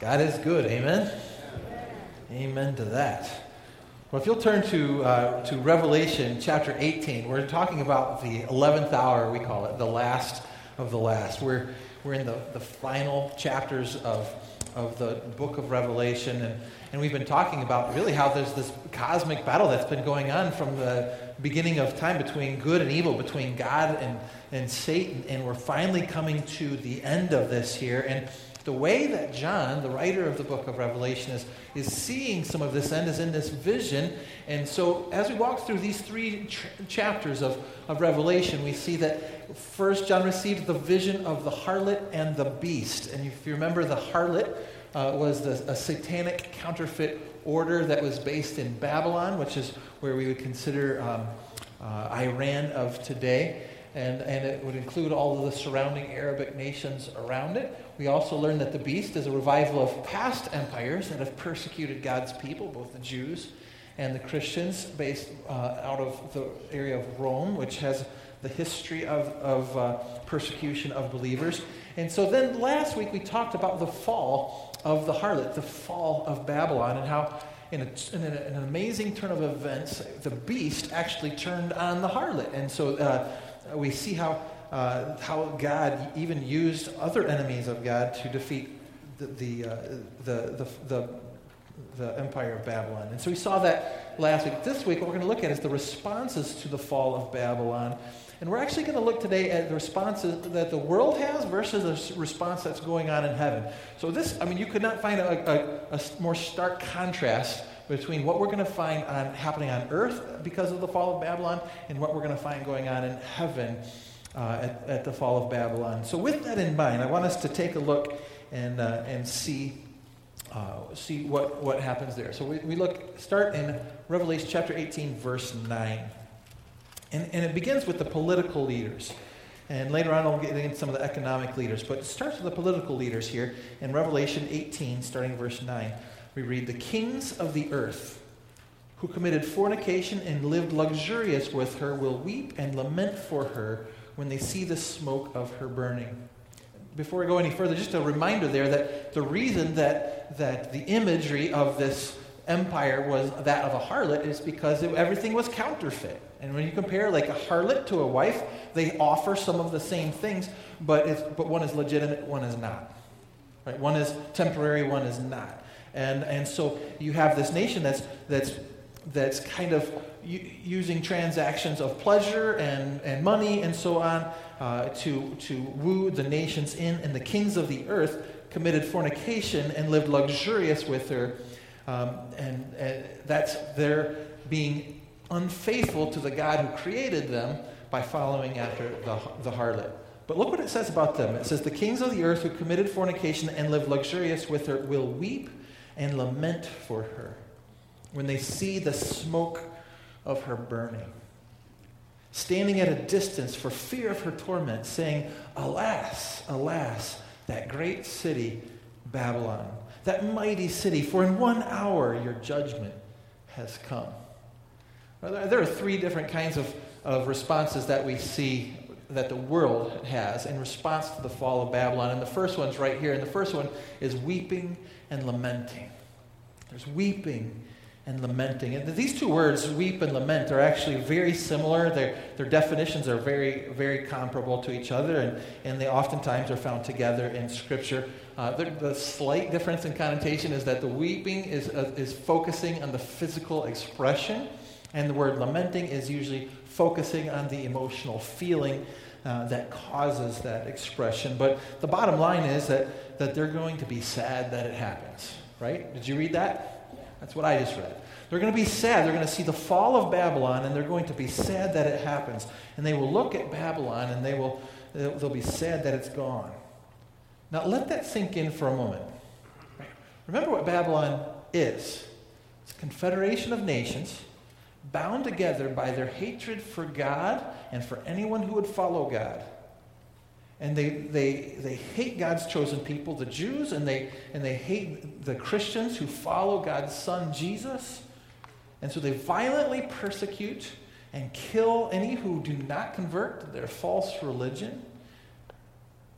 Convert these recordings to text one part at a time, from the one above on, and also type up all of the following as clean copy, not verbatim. God is good. Amen? Amen to that. Well, if you'll turn to Revelation chapter 18, we're talking about the 11th hour, we call it, the last of the last. We're in the final chapters of the book of Revelation, and we've been talking about really how there's this cosmic battle that's been going on from the beginning of time between good and evil, between God and Satan, and we're finally coming to the end of this here. And the way that John, the writer of the book of Revelation, is seeing some of this end is in this vision. And so as we walk through these three chapters of Revelation, we see that first John received the vision of the harlot and the beast. And if you remember, the harlot was a satanic counterfeit order that was based in Babylon, which is where we would consider Iran of today. And it would include all of the surrounding Arabic nations around it. We also learn that the beast is a revival of past empires that have persecuted God's people, both the Jews and the Christians, based out of the area of Rome, which has the history of persecution of believers. And so then last week we talked about the fall of the harlot, the fall of Babylon, and how in an amazing turn of events, the beast actually turned on the harlot. And so we see how God even used other enemies of God to defeat the empire of Babylon. And so we saw that last week. This week, what we're going to look at is the responses to the fall of Babylon. And we're actually going to look today at the responses that the world has versus the response that's going on in heaven. So this, I mean, you could not find a more stark contrast between what we're going to find happening on earth because of the fall of Babylon and what we're going to find going on in heaven at the fall of Babylon. So with that in mind, I want us to take a look and see what happens there. So we start in Revelation chapter 18, verse 9. And it begins with the political leaders. And later on, I'll get into some of the economic leaders. But it starts with the political leaders here in Revelation 18, starting verse 9. We read, "The kings of the earth who committed fornication and lived luxurious with her will weep and lament for her when they see the smoke of her burning." Before we go any further, just a reminder there that the reason that the imagery of this empire was that of a harlot is because everything was counterfeit. And when you compare like a harlot to a wife, they offer some of the same things, but one is legitimate, one is not. Right? One is temporary, one is not. And so you have this nation that's kind of using transactions of pleasure and money and so on to woo the nations in, and the kings of the earth committed fornication and lived luxurious with her. And that's their being unfaithful to the God who created them by following after the harlot. But look what it says about them. It says, "The kings of the earth who committed fornication and lived luxurious with her will weep and lament for her when they see the smoke of her burning, standing at a distance for fear of her torment, saying, 'Alas, alas, that great city, Babylon, that mighty city, for in 1 hour your judgment has come.'" There are three different kinds of responses that we see that the world has in response to the fall of Babylon. And the first one's right here. And the first one is weeping and lamenting. There's weeping and lamenting. And these two words, weep and lament, are actually very similar. Their definitions are very, very comparable to each other, and they oftentimes are found together in Scripture. The slight difference in connotation is that the weeping is focusing on the physical expression, and the word lamenting is usually focusing on the emotional feeling that causes that expression. But the bottom line is that they're going to be sad that it happens, right? Did you read that? That's what I just read. They're going to be sad. They're going to see the fall of Babylon, and they're going to be sad that it happens. And they will look at Babylon, and they'll be sad that it's gone. Now, let that sink in for a moment. Right? Remember what Babylon is. It's a confederation of nations bound together by their hatred for God and for anyone who would follow God. And they hate God's chosen people, the Jews, and they hate the Christians who follow God's son, Jesus. And so they violently persecute and kill any who do not convert to their false religion.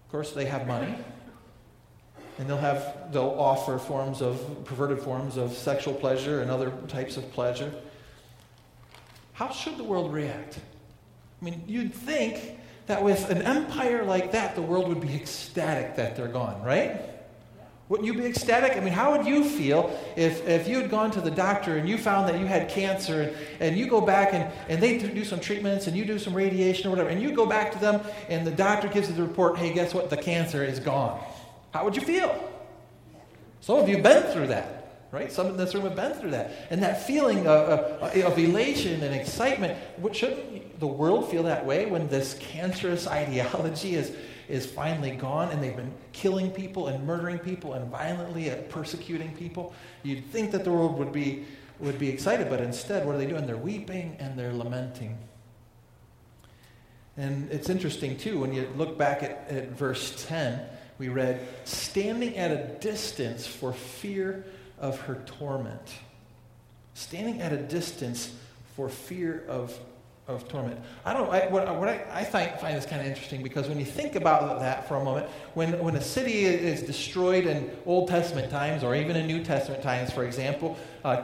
Of course, they have money. and they'll offer perverted forms of sexual pleasure and other types of pleasure. How should the world react? I mean, you'd think that with an empire like that, the world would be ecstatic that they're gone, right? Wouldn't you be ecstatic? I mean, how would you feel if you had gone to the doctor and you found that you had cancer and you go back and they do some treatments and you do some radiation or whatever, and you go back to them and the doctor gives you the report, hey, guess what? The cancer is gone. How would you feel? Some of you have been through that, right? Some in this room have been through that. And that feeling of elation and excitement, shouldn't the world feel that way when this cancerous ideology is finally gone, and they've been killing people and murdering people and violently persecuting people? You'd think that the world would be excited, but instead, what are they doing? They're weeping and they're lamenting. And it's interesting, too, when you look back at verse 10, we read, standing at a distance for fear of her torment. Standing at a distance for fear of torment. I find this kind of interesting, because when you think about that for a moment, when a city is destroyed in Old Testament times, or even in New Testament times, for example,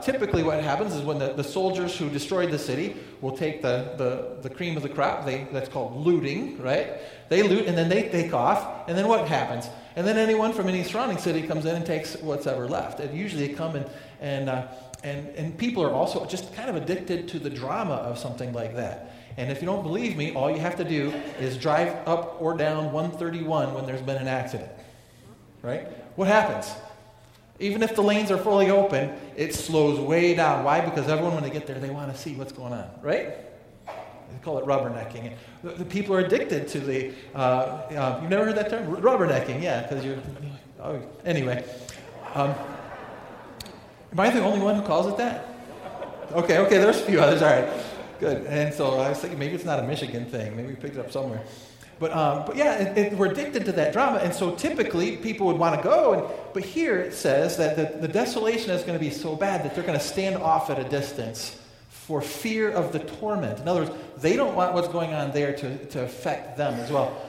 typically what happens is when the soldiers who destroyed the city will take the cream of the crop. That's called looting, right? They loot and then they take off, and then what happens? And then anyone from any surrounding city comes in and takes what's ever left. And usually they come and people are also just kind of addicted to the drama of something like that. And if you don't believe me, all you have to do is drive up or down 131 when there's been an accident, right? What happens? Even if the lanes are fully open, it slows way down. Why? Because everyone, when they get there, they want to see what's going on, right? They call it rubbernecking. The people are addicted to the, you've never heard that term? Rubbernecking, yeah, because you're, anyway. Am I the only one who calls it that? Okay, there's a few others, all right, good. And so I was thinking maybe it's not a Michigan thing, maybe we picked it up somewhere. But yeah, we're addicted to that drama, and so typically people would want to go, but here it says that the desolation is going to be so bad that they're going to stand off at a distance for fear of the torment. In other words, they don't want what's going on there to affect them as well.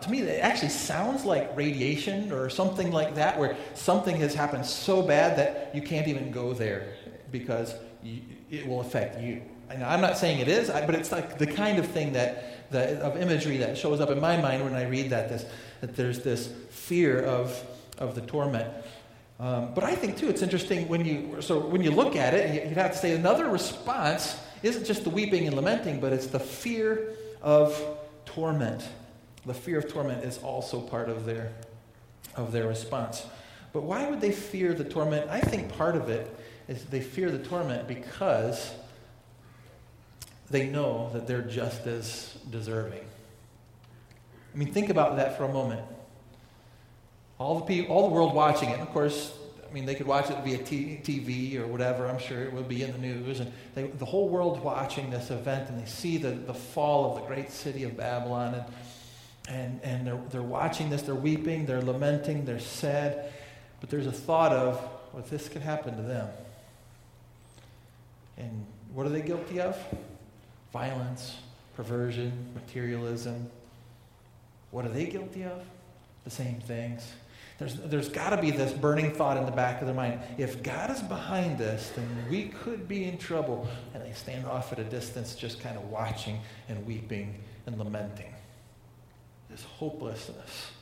To me, it actually sounds like radiation or something like that, where something has happened so bad that you can't even go there because it will affect you. And I'm not saying it is, but it's like the kind of thing of imagery that shows up in my mind when I read that there's this fear of the torment. But I think, too, it's interesting when you look at it, you'd have to say another response isn't just the weeping and lamenting, but it's the fear of torment. The fear of torment is also part of their response. But why would they fear the torment? I think part of it is they fear the torment because they know that they're just as deserving. I mean, think about that for a moment. All the world watching it, and of course, I mean, they could watch it via TV or whatever. I'm sure it would be in the news. And the whole world watching this event, and they see the fall of the great city of Babylon, and they're watching this, they're weeping, they're lamenting, they're sad, but there's a thought of what this could happen to them. And what are they guilty of? Violence, perversion, materialism. What are they guilty of? The same things. There's got to be this burning thought in the back of their mind. If God is behind this, then we could be in trouble. And they stand off at a distance just kind of watching and weeping and lamenting. This hopelessness.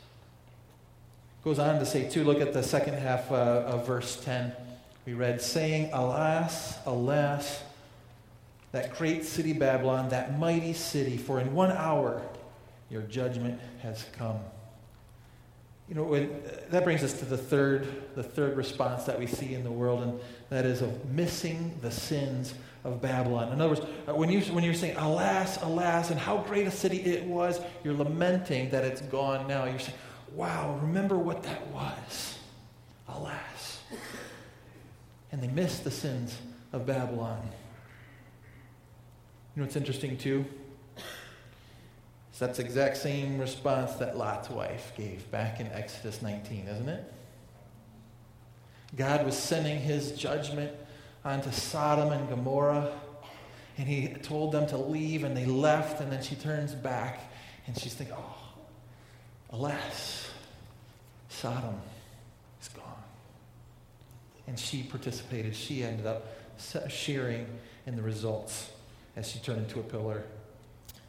Goes on to say, too, look at the second half of verse 10. We read, saying, alas, alas, that great city Babylon, that mighty city, for in 1 hour your judgment has come. You know, that brings us to the third response that we see in the world, and that is of missing the sins of Babylon. In other words, when you're saying, alas, alas, and how great a city it was, you're lamenting that it's gone now. You're saying, wow, remember what that was. Alas. And they miss the sins of Babylon. You know what's interesting, too? So that's the exact same response that Lot's wife gave back in Exodus 19, isn't it? God was sending his judgment onto Sodom and Gomorrah, and he told them to leave, and they left, and then she turns back, and she's thinking, oh, alas, Sodom, and she participated. She ended up sharing in the results as she turned into a pillar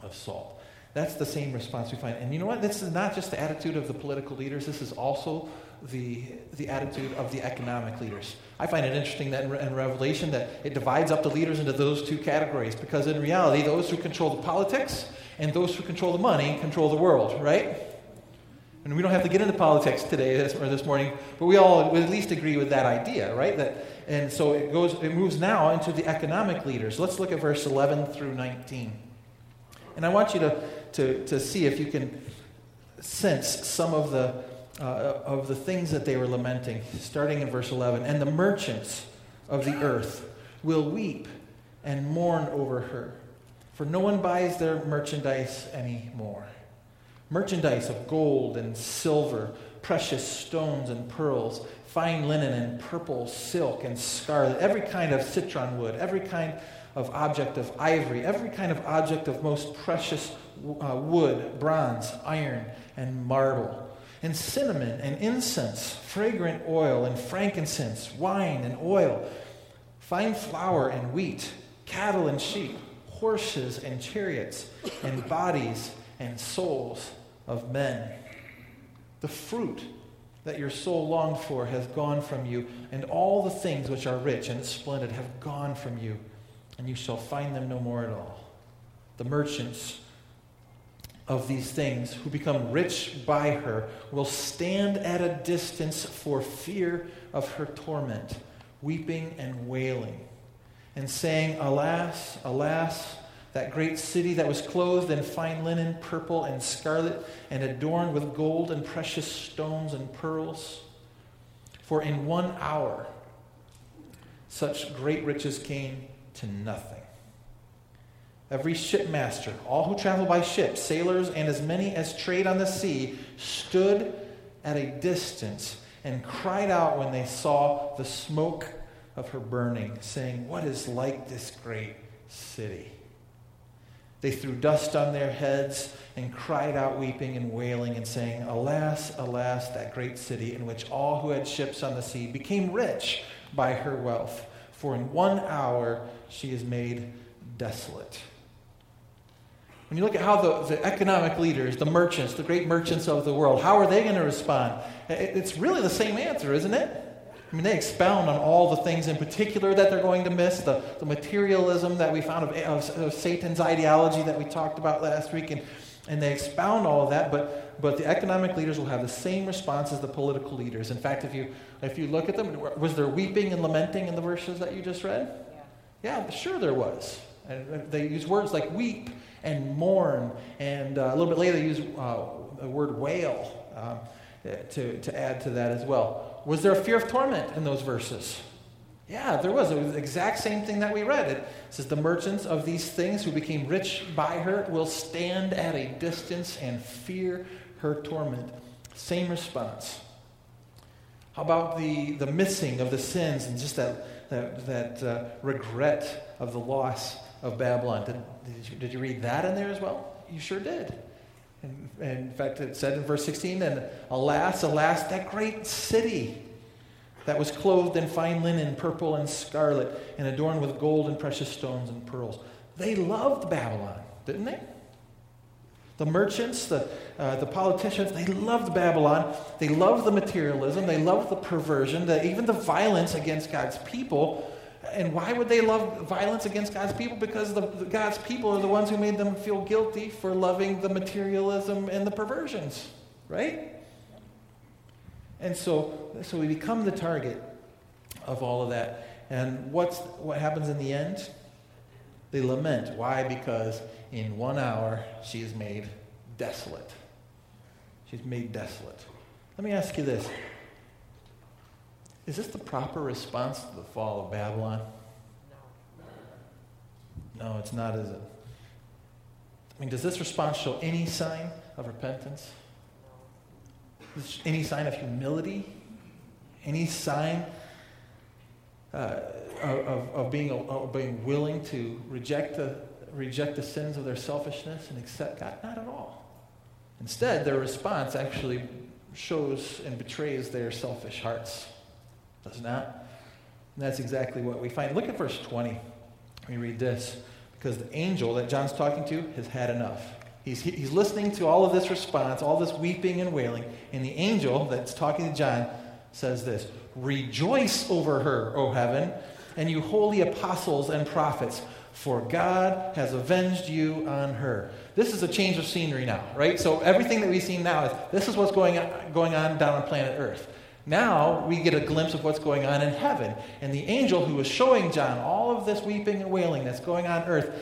of salt. That's the same response we find. And you know what? This is not just the attitude of the political leaders. This is also the attitude of the economic leaders. I find it interesting that in Revelation that it divides up the leaders into those two categories, because in reality, those who control the politics and those who control the money control the world, right? And we don't have to get into politics today or this morning, but we all would at least agree with that idea, right? And so it moves now into the economic leaders. Let's look at verse 11 through 19. And I want you to see if you can sense some of the things that they were lamenting, starting in verse 11. And the merchants of the earth will weep and mourn over her, for no one buys their merchandise anymore. Merchandise of gold and silver, precious stones and pearls, fine linen and purple silk and scarlet, every kind of citron wood, every kind of object of ivory, every kind of object of most precious wood, bronze, iron, and marble, and cinnamon and incense, fragrant oil and frankincense, wine and oil, fine flour and wheat, cattle and sheep, horses and chariots, and bodies and souls of men. The fruit that your soul longed for has gone from you, and all the things which are rich and splendid have gone from you, and you shall find them no more at all. The merchants of these things who become rich by her will stand at a distance for fear of her torment, weeping and wailing, and saying, "Alas, alas, that great city that was clothed in fine linen, purple and scarlet, and adorned with gold and precious stones and pearls. For in 1 hour such great riches came to nothing. Every shipmaster, all who travel by ship, sailors, and as many as trade on the sea, stood at a distance and cried out when they saw the smoke of her burning, saying, 'What is like this great city?' They threw dust on their heads and cried out weeping and wailing and saying, 'Alas, alas, that great city in which all who had ships on the sea became rich by her wealth. For in 1 hour she is made desolate.'" When you look at how the economic leaders, the merchants, the great merchants of the world, how are they going to respond? It's really the same answer, isn't it? I mean, they expound on all the things in particular that they're going to miss, the materialism that we found of Satan's ideology that we talked about last week, and they expound all of that, but the economic leaders will have the same response as the political leaders. In fact, if you look at them, was there weeping and lamenting in the verses that you just read? Yeah, sure there was. And they use words like weep and mourn, and a little bit later they use the word wail to add to that as well. Was there a fear of torment in those verses? Yeah, there was. It was the exact same thing that we read. It says, "The merchants of these things who became rich by her will stand at a distance and fear her torment." Same response. How about the missing of the sins and just that regret of the loss of Babylon? Did you read that in there as well? You sure did. And in fact, it said in verse 16, "And alas, alas, that great city that was clothed in fine linen, purple and scarlet, and adorned with gold and precious stones and pearls." They loved Babylon, didn't they? The merchants, the politicians, they loved Babylon. They loved the materialism. They loved the perversion, even the violence against God's people. And why would they love violence against God's people? Because God's people are the ones who made them feel guilty for loving the materialism and the perversions, right? And so we become the target of all of that. And what happens in the end? They lament. Why? Because in 1 hour she is made desolate. She's made desolate. Let me ask you this. Is this the proper response to the fall of Babylon? No, it's not, is it? I mean, does this response show any sign of repentance? Any sign of humility? Any sign of being willing to reject the sins of their selfishness and accept God? Not at all. Instead, their response actually shows and betrays their selfish hearts. Does not. And that's exactly what we find. Look at verse 20. We read this. Because the angel that John's talking to has had enough. He's listening to all of this response, all this weeping and wailing. And the angel that's talking to John says this, "Rejoice over her, O heaven, and you holy apostles and prophets, for God has avenged you on her." This is a change of scenery now, right? So everything that we've seen now is, this is what's going on down on planet Earth. Now we get a glimpse of what's going on in heaven. And the angel who was showing John all of this weeping and wailing that's going on earth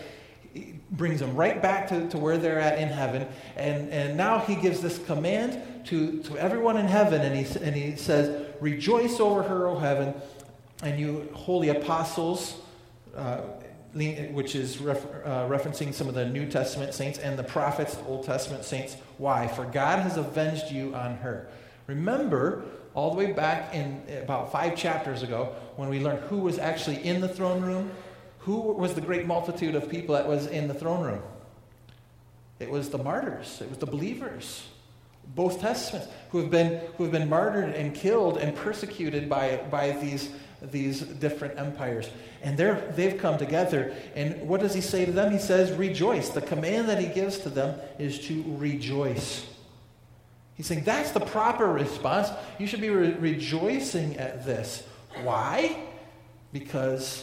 brings them right back to where they're at in heaven. And now he gives this command to everyone in heaven. And he says, "Rejoice over her, O heaven, and you holy apostles," which is referencing some of the New Testament saints, and the prophets, the Old Testament saints. Why? "For God has avenged you on her." Remember, all the way back in about 5 chapters ago, when we learned who was actually in the throne room, who was the great multitude of people that was in the throne room? It was the martyrs. It was the believers. Both Testaments who have been martyred and killed and persecuted by these different empires. And they've come together. And what does he say to them? He says, "Rejoice." The command that he gives to them is to rejoice. He's saying that's the proper response. You should be rejoicing at this. Why? Because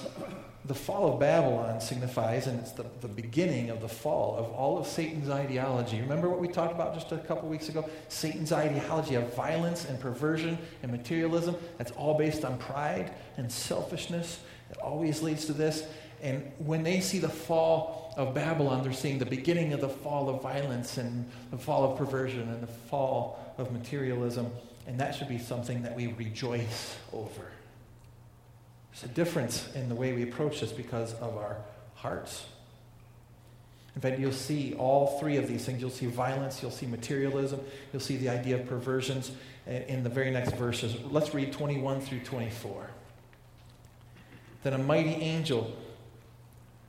the fall of Babylon signifies, and it's the beginning of the fall of all of Satan's ideology. Remember what we talked about just a couple weeks ago? Satan's ideology of violence and perversion and materialism. That's all based on pride and selfishness. It always leads to this. And when they see the fall of Babylon, they're seeing the beginning of the fall of violence and the fall of perversion and the fall of materialism. And that should be something that we rejoice over. There's a difference in the way we approach this because of our hearts. In fact, you'll see all three of these things. You'll see violence, you'll see materialism, you'll see the idea of perversions in the very next verses. Let's read 21 through 24. "Then a mighty angel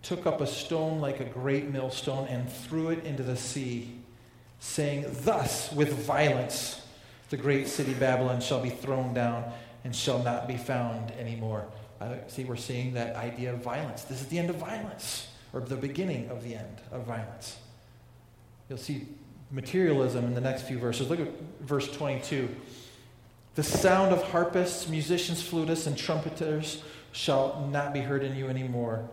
took up a stone like a great millstone and threw it into the sea, saying, 'Thus with violence the great city Babylon shall be thrown down and shall not be found anymore.'" See, we're seeing that idea of violence. This is the end of violence, or the beginning of the end of violence. You'll see materialism in the next few verses. Look at verse 22. "The sound of harpists, musicians, flutists, and trumpeters shall not be heard in you anymore.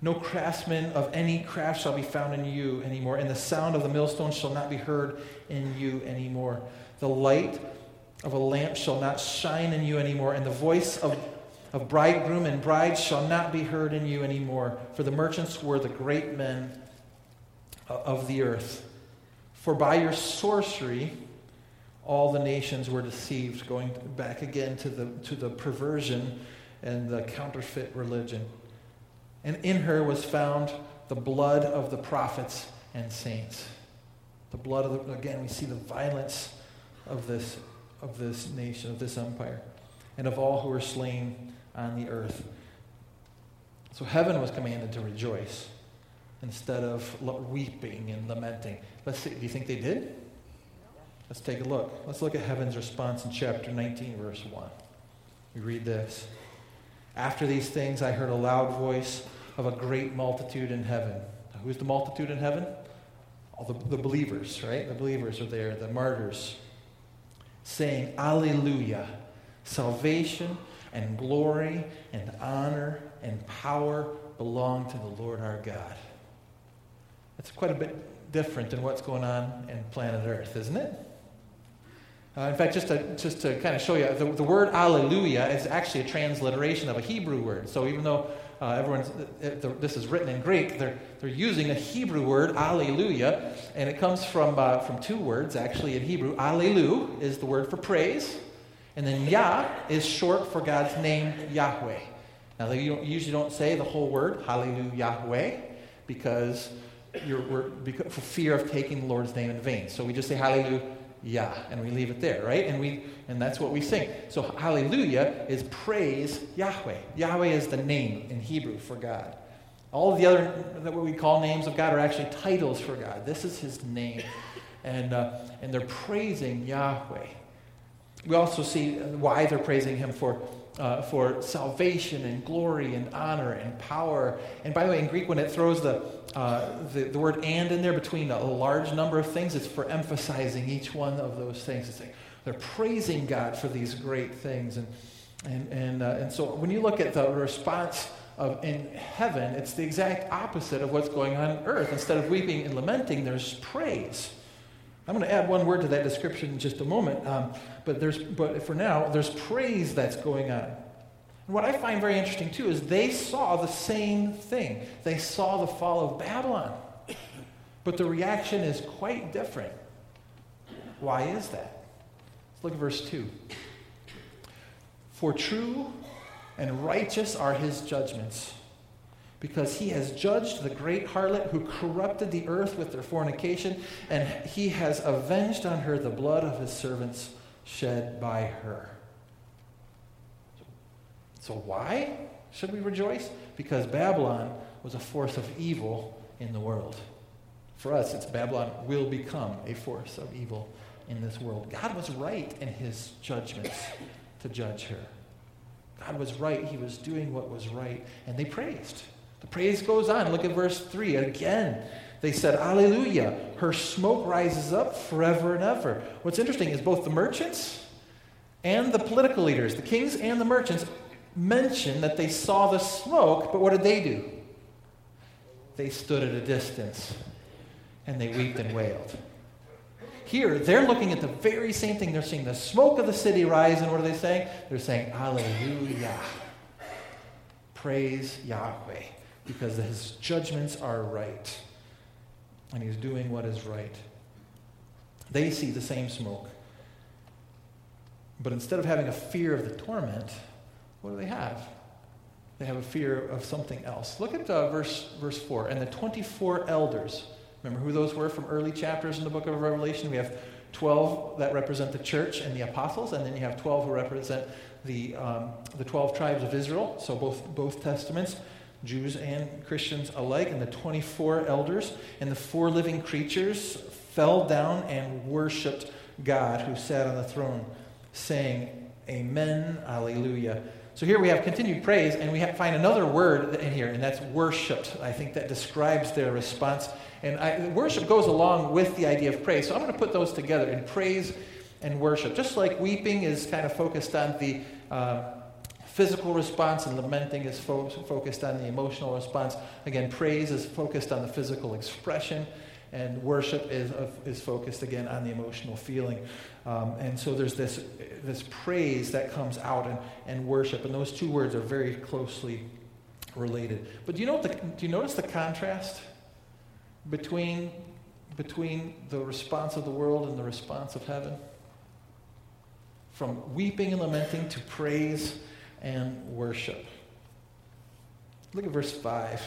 No craftsman of any craft shall be found in you anymore, and the sound of the millstone shall not be heard in you anymore. The light of a lamp shall not shine in you anymore, and the voice of bridegroom and bride shall not be heard in you anymore, for the merchants were the great men of the earth. For by your sorcery all the nations were deceived," going back again to the perversion and the counterfeit religion. "And in her was found the blood of the prophets and saints." The blood of again, we see the violence of this nation, of this empire, "and of all who were slain on the earth." So heaven was commanded to rejoice instead of weeping and lamenting. Let's see, do you think they did? Let's take a look. Let's look at heaven's response in chapter 19, verse 1. We read this. "After these things, I heard a loud voice of a great multitude in heaven." Now, who's the multitude in heaven? All the believers, right? The believers are there, the martyrs, saying, "Alleluia, salvation and glory and honor and power belong to the Lord our God." That's quite a bit different than what's going on in planet Earth, isn't it? In fact, just to kind of show you, the word "alleluia" is actually a transliteration of a Hebrew word. So even though this is written in Greek, they're using a Hebrew word, "alleluia," and it comes from 2 words actually in Hebrew. "Allelu" is the word for praise, and then "Yah" is short for God's name, Yahweh. Now they usually don't say the whole word, "Hallelujah, Yahweh," because for fear of taking the Lord's name in vain. So we just say "Hallelujah." Yeah, and we leave it there, right? And that's what we sing. So hallelujah is praise Yahweh. Yahweh is the name in Hebrew for God. All of the other, what we call names of God, are actually titles for God. This is his name. And they're praising Yahweh. We also see why they're praising him for salvation and glory and honor and power. And by the way, in Greek, when it throws the word "and" in there between a large number of things, it's for emphasizing each one of those things. It's like they're praising God for these great things. And so when you look at the response in heaven, it's the exact opposite of what's going on on earth. Instead of weeping and lamenting, there's praise. I'm going to add one word to that description in just a moment, but for now, there's praise that's going on. And what I find very interesting, too, is they saw the same thing. They saw the fall of Babylon, but the reaction is quite different. Why is that? Let's look at verse 2. For true and righteous are his judgments, because he has judged the great harlot who corrupted the earth with their fornication, and he has avenged on her the blood of his servants shed by her. So why should we rejoice? Because Babylon was a force of evil in the world. For us, it's Babylon will become a force of evil in this world. God was right in his judgments to judge her. God was right. He was doing what was right. And they praised. The praise goes on. Look at verse 3 again. They said, "Hallelujah! Her smoke rises up forever and ever." What's interesting is both the merchants and the political leaders, the kings and the merchants, mention that they saw the smoke, but what did they do? They stood at a distance, and they wept and wailed. Here, they're looking at the very same thing. They're seeing the smoke of the city rise, and what are they saying? They're saying, "Hallelujah. Praise Yahweh, because his judgments are right, and he's doing what is right." They see the same smoke. But instead of having a fear of the torment, what do they have? They have a fear of something else. Look at verse 4. And the 24 elders... Remember who those were from early chapters in the book of Revelation? We have 12 that represent the church and the apostles, and then you have 12 who represent the 12 tribes of Israel, so both testaments, Jews and Christians alike. And the 24 elders and the 4 living creatures fell down and worshipped God who sat on the throne, saying, "Amen, Alleluia." So here we have continued praise, and we find another word in here, and that's worshipped. I think that describes their response. And worship goes along with the idea of praise. So I'm going to put those together in praise and worship. Just like weeping is kind of focused on the physical response and lamenting is focused on the emotional response. Again, praise is focused on the physical expression, and worship is focused, again, on the emotional feeling. And so there's this praise that comes out and worship. And those two words are very closely related. But do you notice the contrast between the response of the world and the response of heaven? From weeping and lamenting to praise and worship. Look at verse 5.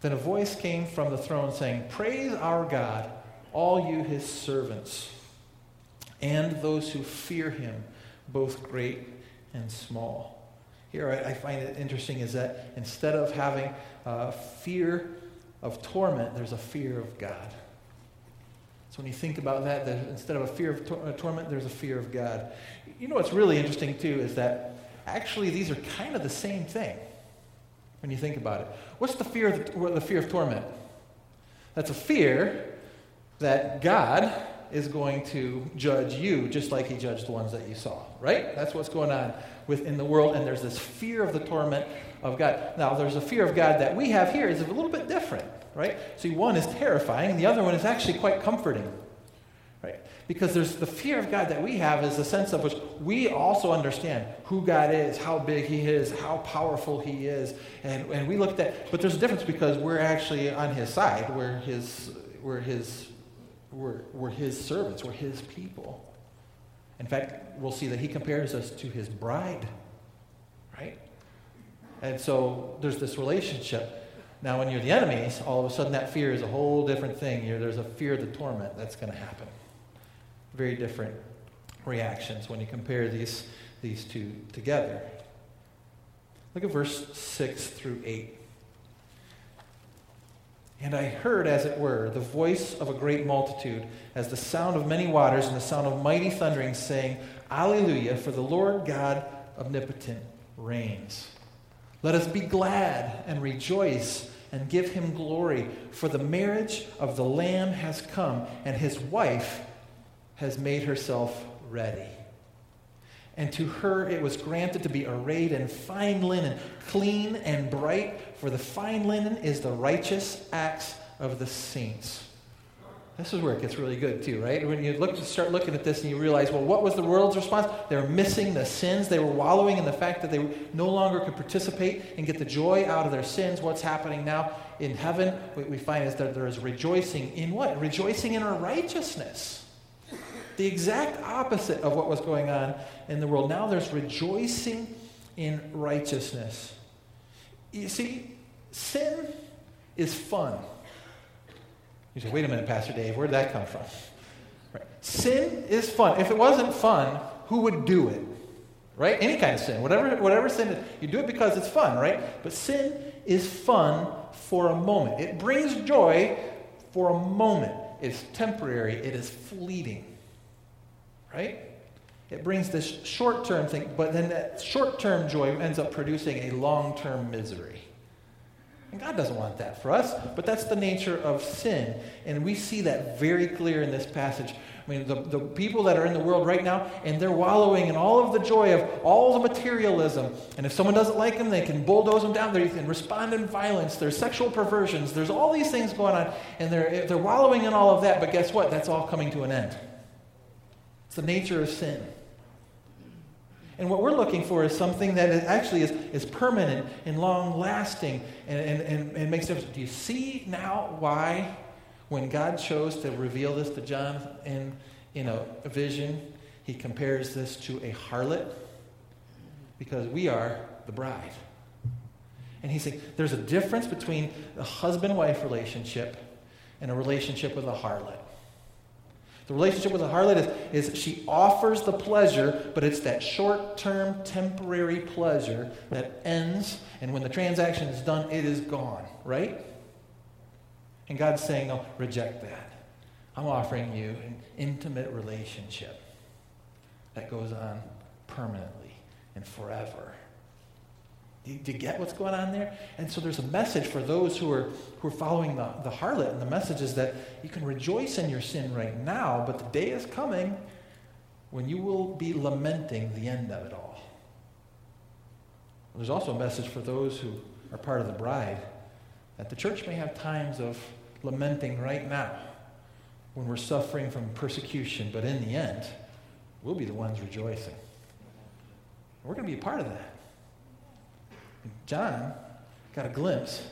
Then a voice came from the throne saying, "Praise our God, all you his servants, and those who fear him, both great and small." Here I find it interesting is that instead of having a fear of torment, there's a fear of God. So when you think about that, instead of a fear of torment, there's a fear of God. You know what's really interesting, too, is that actually these are kind of the same thing. When you think about it, what's the fear of torment? That's a fear that God is going to judge you just like he judged the ones that you saw, right? That's what's going on within the world, and there's this fear of the torment of God. Now, there's a fear of God that we have here is a little bit different, right? See, one is terrifying, and the other one is actually quite comforting, right? Because there's the fear of God that we have is a sense of which we also understand who God is, how big he is, how powerful he is, and we look at that. But there's a difference because we're actually on his side. We're his servants. We're his people. In fact, we'll see that he compares us to his bride, right? And so there's this relationship. Now, when you're the enemies, all of a sudden that fear is a whole different thing. There's a fear of the torment that's going to happen. Very different reactions when you compare these two together. Look at verse 6 through 8. And I heard, as it were, the voice of a great multitude, as the sound of many waters and the sound of mighty thunderings, saying, Alleluia, for the Lord God omnipotent reigns. Let us be glad and rejoice and give him glory, for the marriage of the Lamb has come, and his wife has made herself ready. And to her it was granted to be arrayed in fine linen, clean and bright, for the fine linen is the righteous acts of the saints. This is where it gets really good too, right? When you start looking at this and you realize, well, what was the world's response? They were missing the sins. They were wallowing in the fact that they no longer could participate and get the joy out of their sins. What's happening now in heaven, we find is that there is rejoicing in what? Rejoicing in our righteousness. The exact opposite of what was going on in the world. Now there's rejoicing in righteousness. You see, sin is fun. You say, wait a minute, Pastor Dave, where did that come from? Right. Sin is fun. If it wasn't fun, who would do it? Right? Any kind of sin. Whatever sin is, you do it because it's fun, right? But sin is fun for a moment. It brings joy for a moment. It's temporary. It is fleeting. Right? It brings this short-term thing, but then that short-term joy ends up producing a long-term misery. And God doesn't want that for us, but that's the nature of sin. And we see that very clear in this passage. I mean, the people that are in the world right now, and they're wallowing in all of the joy of all the materialism. And if someone doesn't like them, they can bulldoze them down. They can respond in violence. There's sexual perversions. There's all these things going on, and they're wallowing in all of that. But guess what? That's all coming to an end. It's the nature of sin. And what we're looking for is something that actually is permanent and long-lasting and makes sense. Do you see now why, when God chose to reveal this to John in a vision, he compares this to a harlot? Because we are the bride. And he's saying there's a difference between a husband-wife relationship and a relationship with a harlot. The relationship with a harlot is she offers the pleasure, but it's that short-term, temporary pleasure that ends, and when the transaction is done, it is gone, right? And God's saying, no, reject that. I'm offering you an intimate relationship that goes on permanently and forever. Do you get what's going on there? And so there's a message for those who are following the harlot, and the message is that you can rejoice in your sin right now, but the day is coming when you will be lamenting the end of it all. There's also a message for those who are part of the bride, that the church may have times of lamenting right now when we're suffering from persecution, but in the end, we'll be the ones rejoicing. We're going to be a part of that. John got a glimpse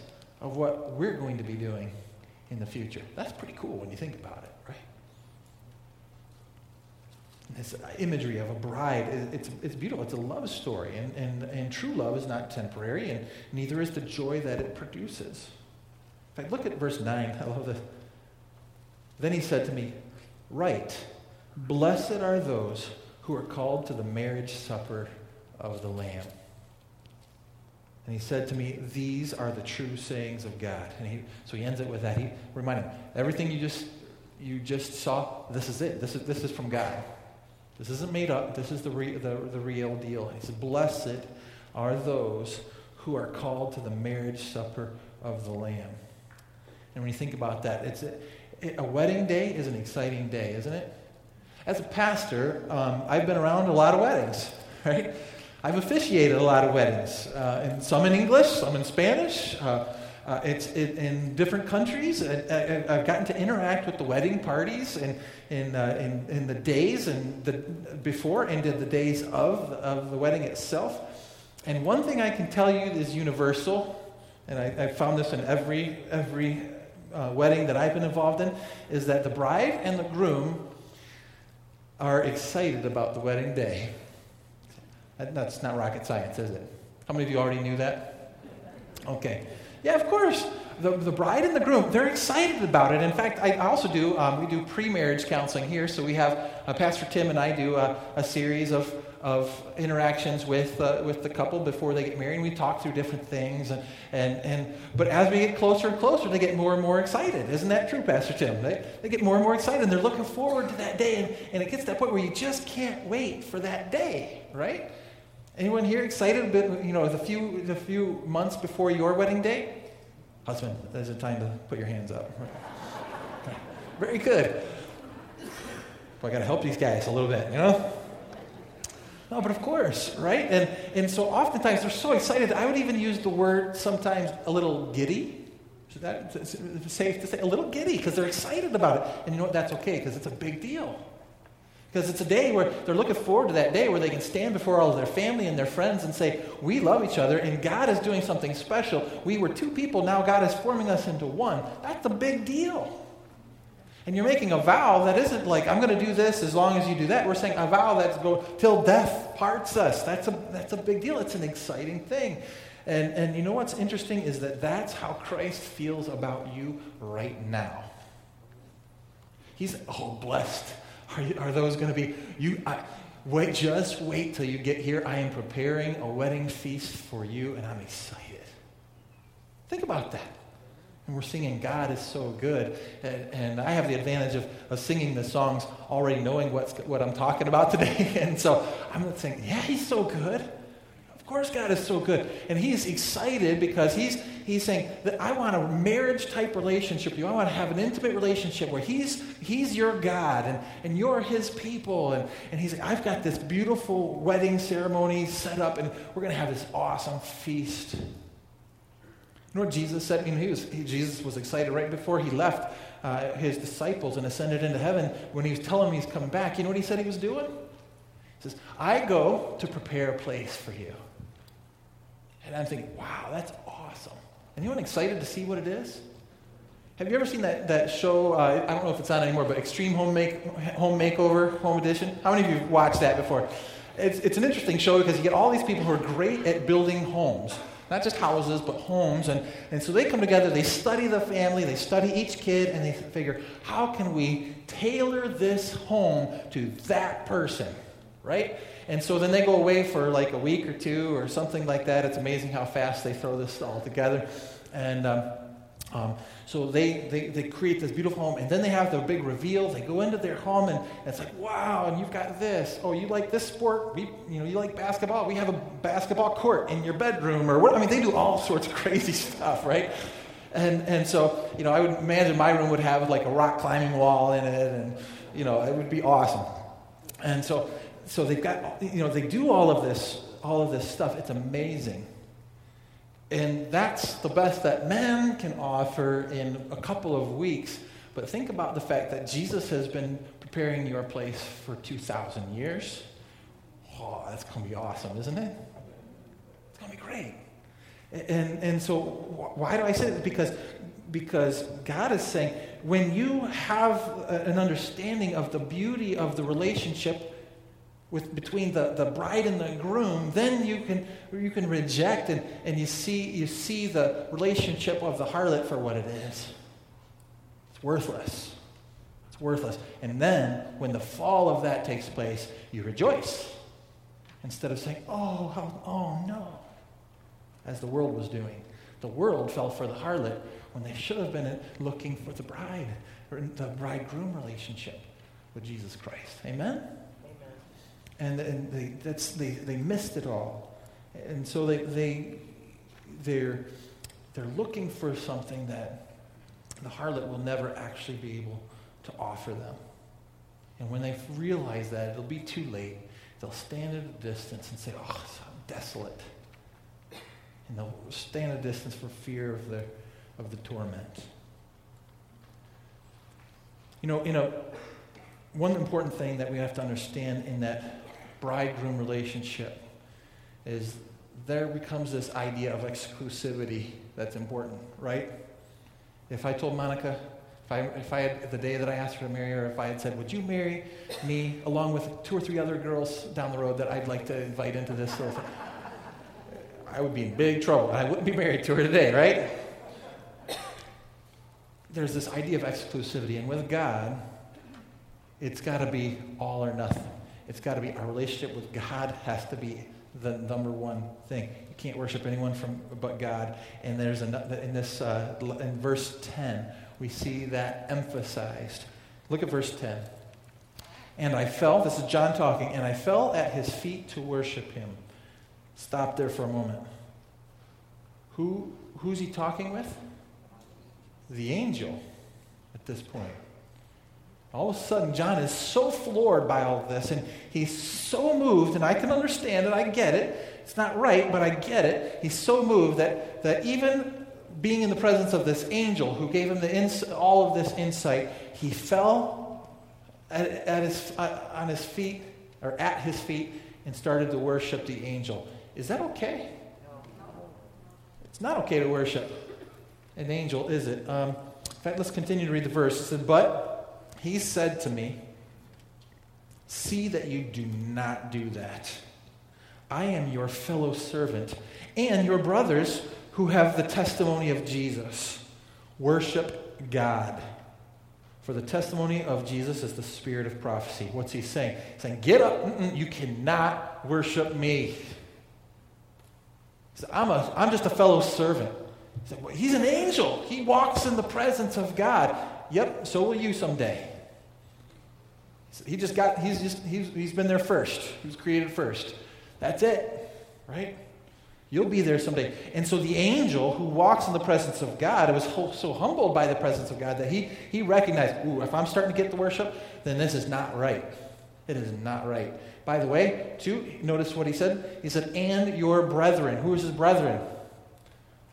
of what we're going to be doing in the future. That's pretty cool when you think about it, right? This imagery of a bride, it's beautiful. It's a love story, and true love is not temporary, and neither is the joy that it produces. In fact, look at verse 9. I love this. Then he said to me, "Write, blessed are those who are called to the marriage supper of the Lamb." And he said to me, "These are the true sayings of God." And so he ends it with that. He reminded him, everything you just saw, this is it. This is from God. This isn't made up. This is the real deal. And he said, "Blessed are those who are called to the marriage supper of the Lamb." And when you think about that, it's a wedding day is an exciting day, isn't it? As a pastor, I've been around a lot of weddings, right? I've officiated a lot of weddings, and some in English, some in Spanish, in different countries. I've gotten to interact with the wedding parties in the days and the before and the days of the wedding itself. And one thing I can tell you is universal, and I found this in every wedding that I've been involved in, is that the bride and the groom are excited about the wedding day. That's not rocket science, is it? How many of you already knew that? Okay. Yeah, of course. the bride and the groom, they're excited about it. In fact, I also do, we do pre-marriage counseling here. So we have, Pastor Tim and I do a series of interactions with the couple before they get married. And we talk through different things. But as we get closer and closer, they get more and more excited. Isn't that true, Pastor Tim? They get more and more excited, and they're looking forward to that day. And it gets to that point where you just can't wait for that day, right? Anyone here excited a bit, you know, the few months before your wedding day? Husband, there's a time to put your hands up. Very good. Well, I got to help these guys a little bit, you know? No, but of course, right? And so oftentimes they're so excited. I would even use the word sometimes a little giddy. Is that safe to say? A little giddy because they're excited about it. And you know what? That's okay because it's a big deal. Because it's a day where they're looking forward to that day where they can stand before all of their family and their friends and say, we love each other and God is doing something special. We were two people, now God is forming us into one. That's a big deal. And you're making a vow that isn't like, I'm going to do this as long as you do that. We're saying a vow that's go till death parts us. That's a big deal. It's an exciting thing. And you know what's interesting is that that's how Christ feels about you right now. He's, oh, blessed. Are those going to be, wait, just wait till you get here. I am preparing a wedding feast for you, and I'm excited. Think about that. And we're singing, God is so good. And I have the advantage of singing the songs already knowing what I'm talking about today. And so I'm not saying, yeah, he's so good. Of course God is so good. And he's excited because he's saying that I want a marriage-type relationship with you. I want to have an intimate relationship where he's your God and you're his people. And he's like, I've got this beautiful wedding ceremony set up, and we're going to have this awesome feast. You know what Jesus said? I mean, Jesus was excited right before he left his disciples and ascended into heaven when he was telling them he's coming back. You know what he said he was doing? He says, I go to prepare a place for you. And I'm thinking, wow, that's awesome. Anyone excited to see what it is? Have you ever seen that show? I don't know if it's on anymore, but Extreme Home Makeover, Home Edition. How many of you have watched that before? It's an interesting show because you get all these people who are great at building homes. Not just houses, but homes. And so they come together, they study the family, they study each kid, and they figure, how can we tailor this home to that person, right? And so then they go away for like a week or two or something like that. It's amazing how fast they throw this all together. And so they create this beautiful home. And then they have their big reveal. They go into their home, and it's like, wow, and you've got this. Oh, you like this sport? You like basketball? We have a basketball court in your bedroom or what? I mean, they do all sorts of crazy stuff, right? And so, you know, I would imagine my room would have like a rock climbing wall in it. And, you know, it would be awesome. And so... So they've got, you know, they do all of this stuff. It's amazing. And that's the best that man can offer in a couple of weeks. But think about the fact that Jesus has been preparing your place for 2,000 years. Oh, that's going to be awesome, isn't it? It's going to be great. And so why do I say that? Because God is saying, when you have an understanding of the beauty of the relationship between the bride and the groom, then you can reject and you see the relationship of the harlot for what it is. It's worthless. It's worthless. And then when the fall of that takes place, you rejoice instead of saying, oh no, as the world was doing. The world fell for the harlot when they should have been looking for the bride or the bride-groom relationship with Jesus Christ. Amen. And they missed it all, and so they're looking for something that the harlot will never actually be able to offer them. And when they realize that, it'll be too late. They'll stand at a distance and say, "Oh, so desolate," and they'll stand at a distance for fear of the torment. You know, one important thing that we have to understand in that bride-groom relationship is there becomes this idea of exclusivity that's important, right? If I told Monica, if I had the day that I asked her to marry her, if I had said, would you marry me along with 2 or 3 other girls down the road that I'd like to invite into this sort of thing, I would be in big trouble. I wouldn't be married to her today, right? there's this idea of exclusivity, and with God, it's got to be all or nothing. It's got to be, our relationship with God has to be the number one thing. You can't worship anyone but God. And there's in verse 10, we see that emphasized. Look at verse 10. And I fell, this is John talking, and I fell at his feet to worship him. Stop there for a moment. Who's he talking with? The angel at this point. All of a sudden, John is so floored by all this, and he's so moved, and I can understand it, I get it. It's not right, but I get it. He's so moved that even being in the presence of this angel who gave him all of this insight, he fell at his feet and started to worship the angel. Is that okay? It's not okay to worship an angel, is it? In fact, let's continue to read the verse. It said, but he said to me, see that you do not do that. I am your fellow servant and your brothers who have the testimony of Jesus. Worship God. For the testimony of Jesus is the spirit of prophecy. What's he saying? He's saying, get up. You cannot worship me. He said, I'm just a fellow servant. He said, well, he's an angel. He walks in the presence of God. Yep, so will you someday. He's been there first. He was created first. That's it, right? You'll be there someday. And so the angel who walks in the presence of God was so humbled by the presence of God that he recognized, if I'm starting to get the worship, then this is not right. It is not right. By the way, notice what he said. He said, and your brethren. Who is his brethren?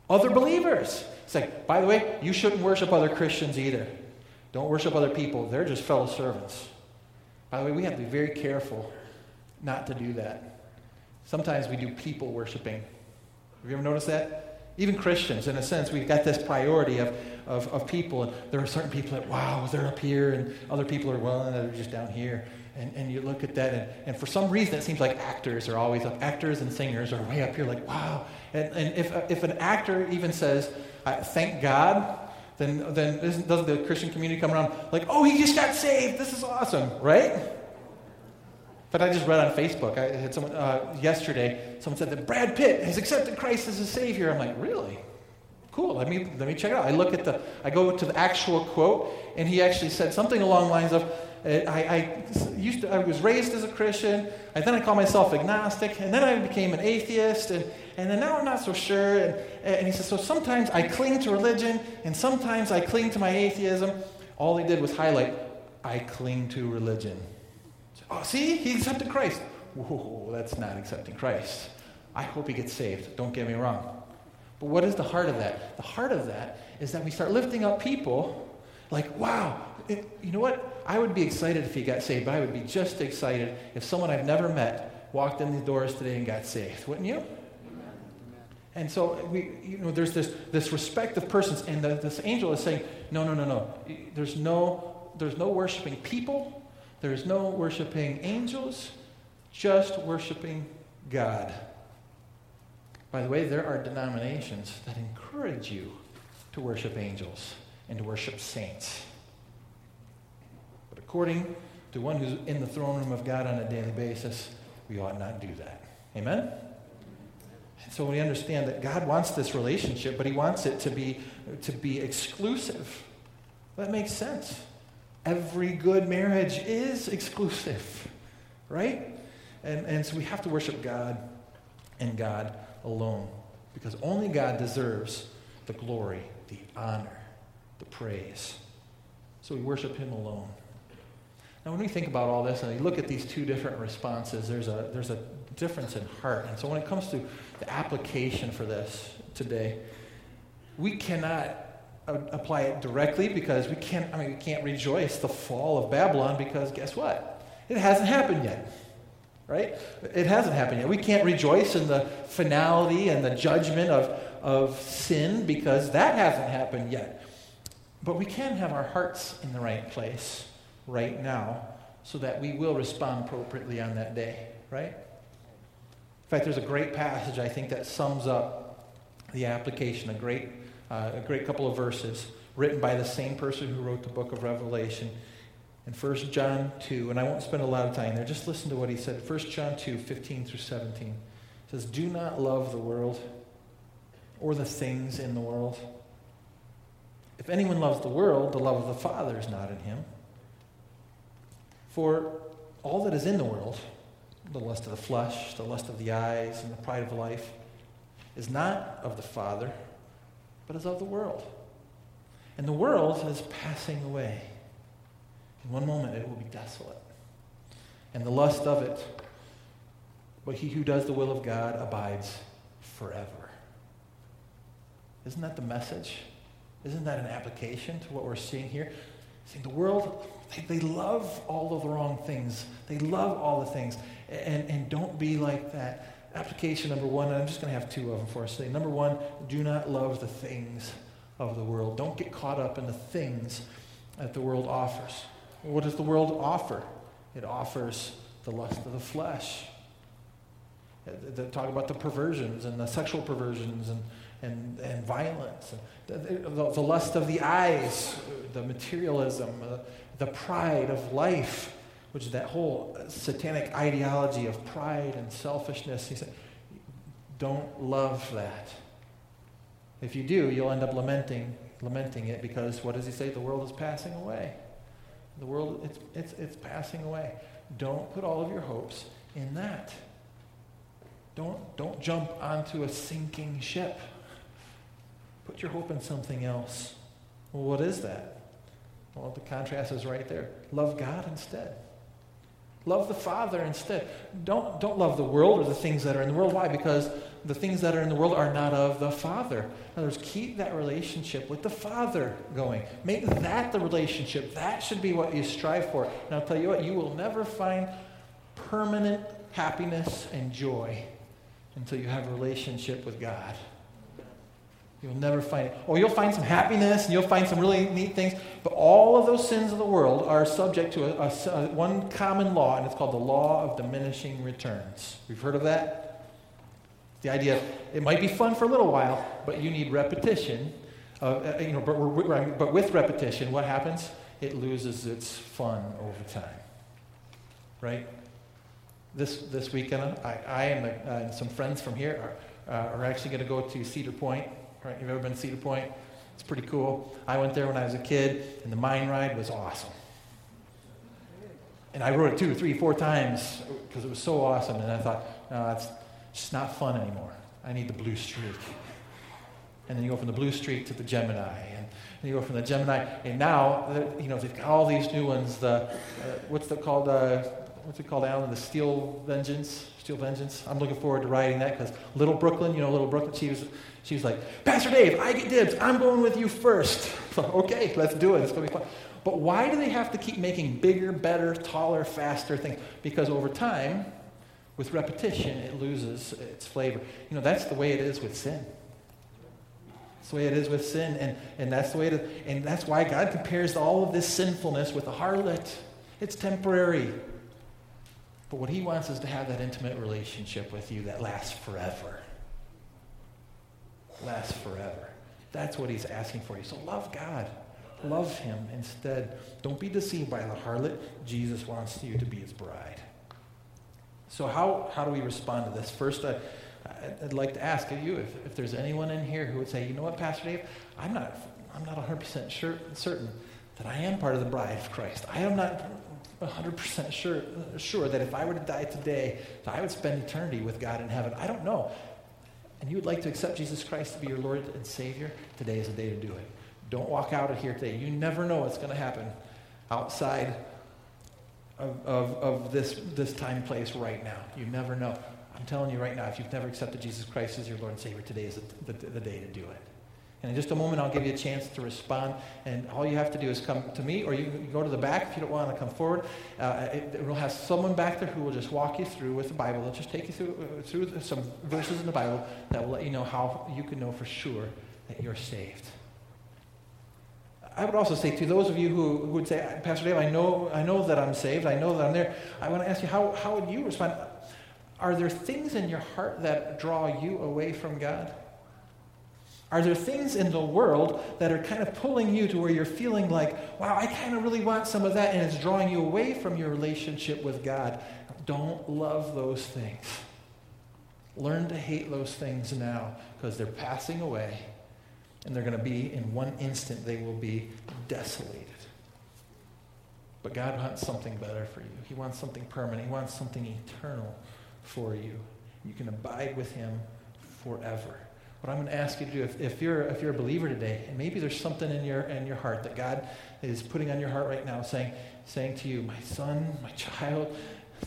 Other believers. It's like, by the way, you shouldn't worship other Christians either. Don't worship other people. They're just fellow servants. By the way, we have to be very careful not to do that. Sometimes we do people worshiping. Have you ever noticed that? Even Christians, in a sense, we've got this priority of people. And there are certain people that, wow, they're up here, and other people are, well, they're just down here. And you look at that, and for some reason it seems like actors are always up. Actors and singers are way up here like, wow. And if an actor even says, thank God, then doesn't the Christian community come around like, oh, he just got saved. This is awesome, right? But I just read on Facebook, I had someone yesterday, someone said that Brad Pitt has accepted Christ as his Savior. I'm like, really? Cool, let me check it out. I go to the actual quote, and he actually said something along the lines of, I was raised as a Christian, and then I called myself agnostic, and then I became an atheist, and then now I'm not so sure. And he says, so sometimes I cling to religion, and sometimes I cling to my atheism. All he did was highlight, I cling to religion. Oh, see, he accepted Christ. Whoa, that's not accepting Christ. I hope he gets saved, don't get me wrong. But what is the heart of that? The heart of that is that we start lifting up people like, wow, you know what? I would be excited if he got saved, but I would be just excited if someone I've never met walked in the doors today and got saved. Wouldn't you? Amen. And so there's this respect of persons, and this angel is saying, no. There's no worshiping people. There's no worshiping angels. Just worshiping God. By the way, there are denominations that encourage you to worship angels and to worship saints. But according to one who's in the throne room of God on a daily basis, we ought not do that. Amen? And so we understand that God wants this relationship, but he wants it to be exclusive. That makes sense. Every good marriage is exclusive, right? And so we have to worship God and God alone, because only God deserves the glory, the honor, the praise. So we worship him alone. Now when we think about all this and we look at these two different responses, there's a difference in heart. And so when it comes to the application for this today, we cannot apply it directly because we can't rejoice the fall of Babylon, because guess what? It hasn't happened yet. Right? It hasn't happened yet. We can't rejoice in the finality and the judgment of sin, because that hasn't happened yet. But we can have our hearts in the right place right now so that we will respond appropriately on that day, right? In fact, there's a great passage, I think, that sums up the application, a great couple of verses written by the same person who wrote the book of Revelation. In 1 John 2, and I won't spend a lot of time there, just listen to what he said. 1 John 2, 15 through 17. It says, "Do not love the world or the things in the world. If anyone loves the world, the love of the Father is not in him. For all that is in the world, the lust of the flesh, the lust of the eyes, and the pride of life, is not of the Father, but is of the world. And the world is passing away. In one moment it will be desolate, and the lust of it, but he who does the will of God abides forever." Isn't that the message? Isn't that an application to what we're seeing here? See, the world, they love all of the wrong things. They love all the things. And don't be like that. Application number one, and I'm just going to have two of them for us today. Number one, do not love the things of the world. Don't get caught up in the things that the world offers. What does the world offer? It offers the lust of the flesh. They talk about the perversions and the sexual perversions and violence. The lust of the eyes, the materialism, the pride of life, which is that whole satanic ideology of pride and selfishness. He said, don't love that. If you do, you'll end up lamenting it, because what does he say? The world is passing away. The world, it's passing away. Don't put all of your hopes in that. Don't jump onto a sinking ship. Put your hope in something else. Well, what is that? Well, the contrast is right there. Love God instead. Love the Father instead. Don't love the world or the things that are in the world. Why? Because the things that are in the world are not of the Father. In other words, keep that relationship with the Father going. Make that the relationship. That should be what you strive for. And I'll tell you what, you will never find permanent happiness and joy until you have a relationship with God. You'll never find it. Or you'll find some happiness and you'll find some really neat things. But all of those sins of the world are subject to a one common law, and it's called the law of diminishing returns. We've heard of that? The idea, it might be fun for a little while, but you need repetition. But with repetition, what happens? It loses its fun over time. Right? This weekend, I and some friends from here are actually going to go to Cedar Point. Right? You've ever been to Cedar Point? It's pretty cool. I went there when I was a kid, and the mine ride was awesome. And I rode it 2, 3, 4 times because it was so awesome. And I thought, no, it's just not fun anymore. I need the Blue Streak. And then you go from the Blue Streak to the Gemini, and you go from the Gemini. And now, they've got all these new ones. What's it called, Alan? The Steel Vengeance. I'm looking forward to riding that, because Little Brooklyn, she was like, "Pastor Dave, I get dibs. I'm going with you first." Okay, let's do it. It's going to be fun. But why do they have to keep making bigger, better, taller, faster things? Because over time, with repetition, it loses its flavor. That's the way it is with sin. That's the way it is with sin, and that's the way it is. And that's why God compares all of this sinfulness with a harlot. It's temporary. But what he wants is to have that intimate relationship with you that lasts forever. Lasts forever. That's what he's asking for you. So love God. Love him instead. Don't be deceived by the harlot. Jesus wants you to be his bride. So how do we respond to this? First, I'd like to ask of you if there's anyone in here who would say, "You know what, Pastor Dave, I'm not 100% certain that I am part of the bride of Christ. I am not 100% sure that if I were to die today, that I would spend eternity with God in heaven. I don't know." And you would like to accept Jesus Christ to be your Lord and Savior, today is the day to do it. Don't walk out of here today. You never know what's going to happen outside of this time place right now. You never know. I'm telling you right now, if you've never accepted Jesus Christ as your Lord and Savior, today is the day to do it. And in just a moment, I'll give you a chance to respond. And all you have to do is come to me, or you can go to the back if you don't want to come forward. We'll have someone back there who will just walk you through with the Bible. They'll just take you through some verses in the Bible that will let you know how you can know for sure that you're saved. I would also say to those of you who would say, "Pastor Dave, I know that I'm saved. I know that I'm there." I want to ask you, how would you respond? Are there things in your heart that draw you away from God? Are there things in the world that are kind of pulling you to where you're feeling like, wow, I kind of really want some of that, and it's drawing you away from your relationship with God? Don't love those things. Learn to hate those things now, because they're passing away, and they're going to be, in one instant, they will be desolated. But God wants something better for you. He wants something permanent. He wants something eternal for you. You can abide with him forever. What I'm going to ask you to do, if you're a believer today, and maybe there's something in your heart that God is putting on your heart right now, saying to you, my son, my child,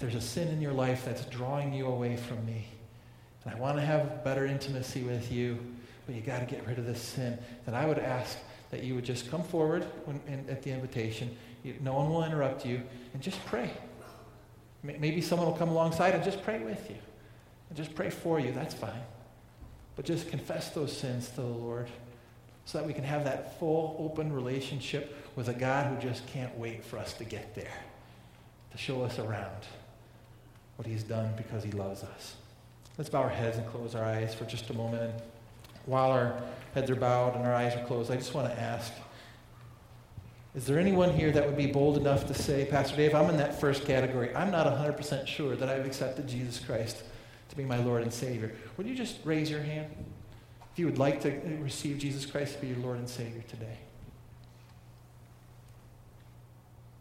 there's a sin in your life that's drawing you away from me. And I want to have better intimacy with you, but you got to get rid of this sin. Then I would ask that you would just come forward at the invitation. No one will interrupt you, and just pray. Maybe someone will come alongside and just pray with you, and just pray for you. That's fine. But just confess those sins to the Lord so that we can have that full, open relationship with a God who just can't wait for us to get there, to show us around what he's done because he loves us. Let's bow our heads and close our eyes for just a moment. And while our heads are bowed and our eyes are closed, I just want to ask, is there anyone here that would be bold enough to say, Pastor Dave, I'm in that first category. I'm not 100% sure that I've accepted Jesus Christ to be my Lord and Savior. Would you just raise your hand if you would like to receive Jesus Christ to be your Lord and Savior today?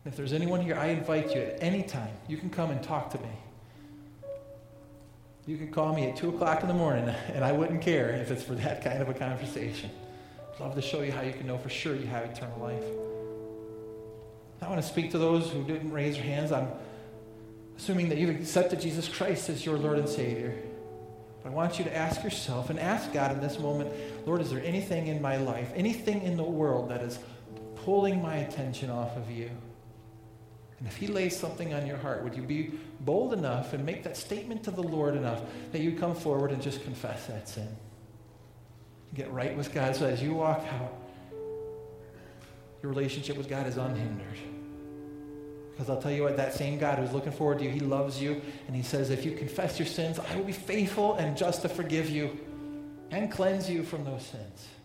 If there's anyone here, I invite you at any time. You can come and talk to me. You can call me at 2 o'clock in the morning, and I wouldn't care if it's for that kind of a conversation. I'd love to show you how you can know for sure you have eternal life. I want to speak to those who didn't raise their hands. I'm assuming that you've accepted Jesus Christ as your Lord and Savior. But I want you to ask yourself and ask God in this moment, Lord, is there anything in my life, anything in the world that is pulling my attention off of you? And if he lays something on your heart, would you be bold enough and make that statement to the Lord enough that you come forward and just confess that sin? Get right with God so as you walk out, your relationship with God is unhindered. Because I'll tell you what, that same God who's looking forward to you, he loves you, and he says, if you confess your sins, I will be faithful and just to forgive you and cleanse you from those sins.